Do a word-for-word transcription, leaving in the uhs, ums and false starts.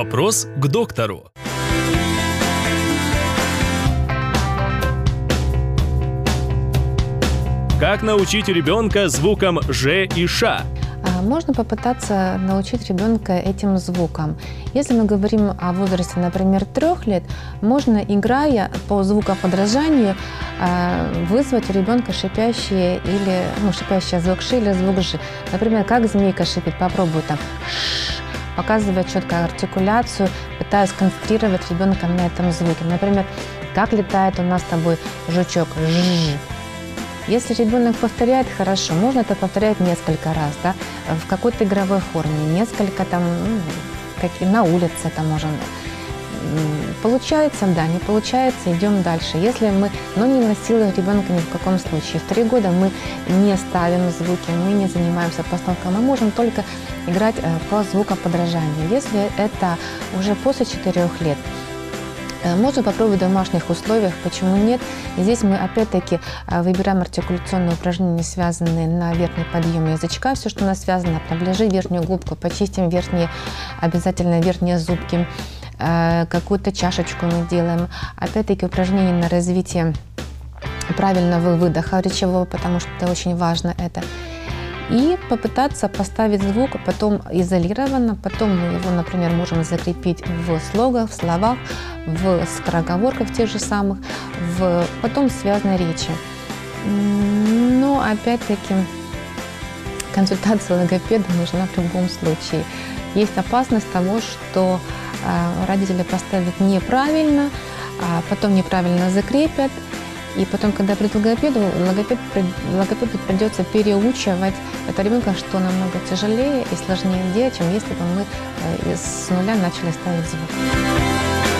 Вопрос к доктору. Как научить ребенка звукам «ж» и «ш»? Можно попытаться научить ребенка этим звукам. Если мы говорим о возрасте, например, трех лет, можно, играя по звукоподражанию, вызвать у ребенка шипящие или, ну, шипящий звук «ш» или звук «ж». Например, как змейка шипит, попробуй там «ш», показывая четкую артикуляцию, пытаясь концентрировать ребенка на этом звуке. Например, как летает у нас с тобой жучок «ж». Если ребенок повторяет хорошо, можно это повторять несколько раз, да, в какой-то игровой форме, несколько там, как и на улице это можно. Получается, да, не получается, идем дальше. Если мы, но не насилуем ребенка ни в каком случае. В три года мы не ставим звуки, мы не занимаемся постановкой, мы можем только играть по звукоподражанию. Если это уже после четырёх лет, можно попробовать в домашних условиях, почему нет. Здесь мы опять-таки выбираем артикуляционные упражнения, связанные на верхний подъем язычка, все, что у нас связано, оближи верхнюю губку, почистим верхние, обязательно верхние зубки, какую-то чашечку мы делаем. Опять-таки упражнения на развитие правильного выдоха речевого, потому что это очень важно это. И попытаться поставить звук, потом изолированно, потом мы его, например, можем закрепить в слогах, в словах, в скороговорках тех же самых, в потом связанной речи. Но опять-таки консультация логопеда нужна в любом случае. Есть опасность того, что родители поставят неправильно, а потом неправильно закрепят. И потом, когда придет к логопеду, логопед, логопеду придется переучивать этого ребенка, что намного тяжелее и сложнее делать, чем если бы мы с нуля начали ставить звук.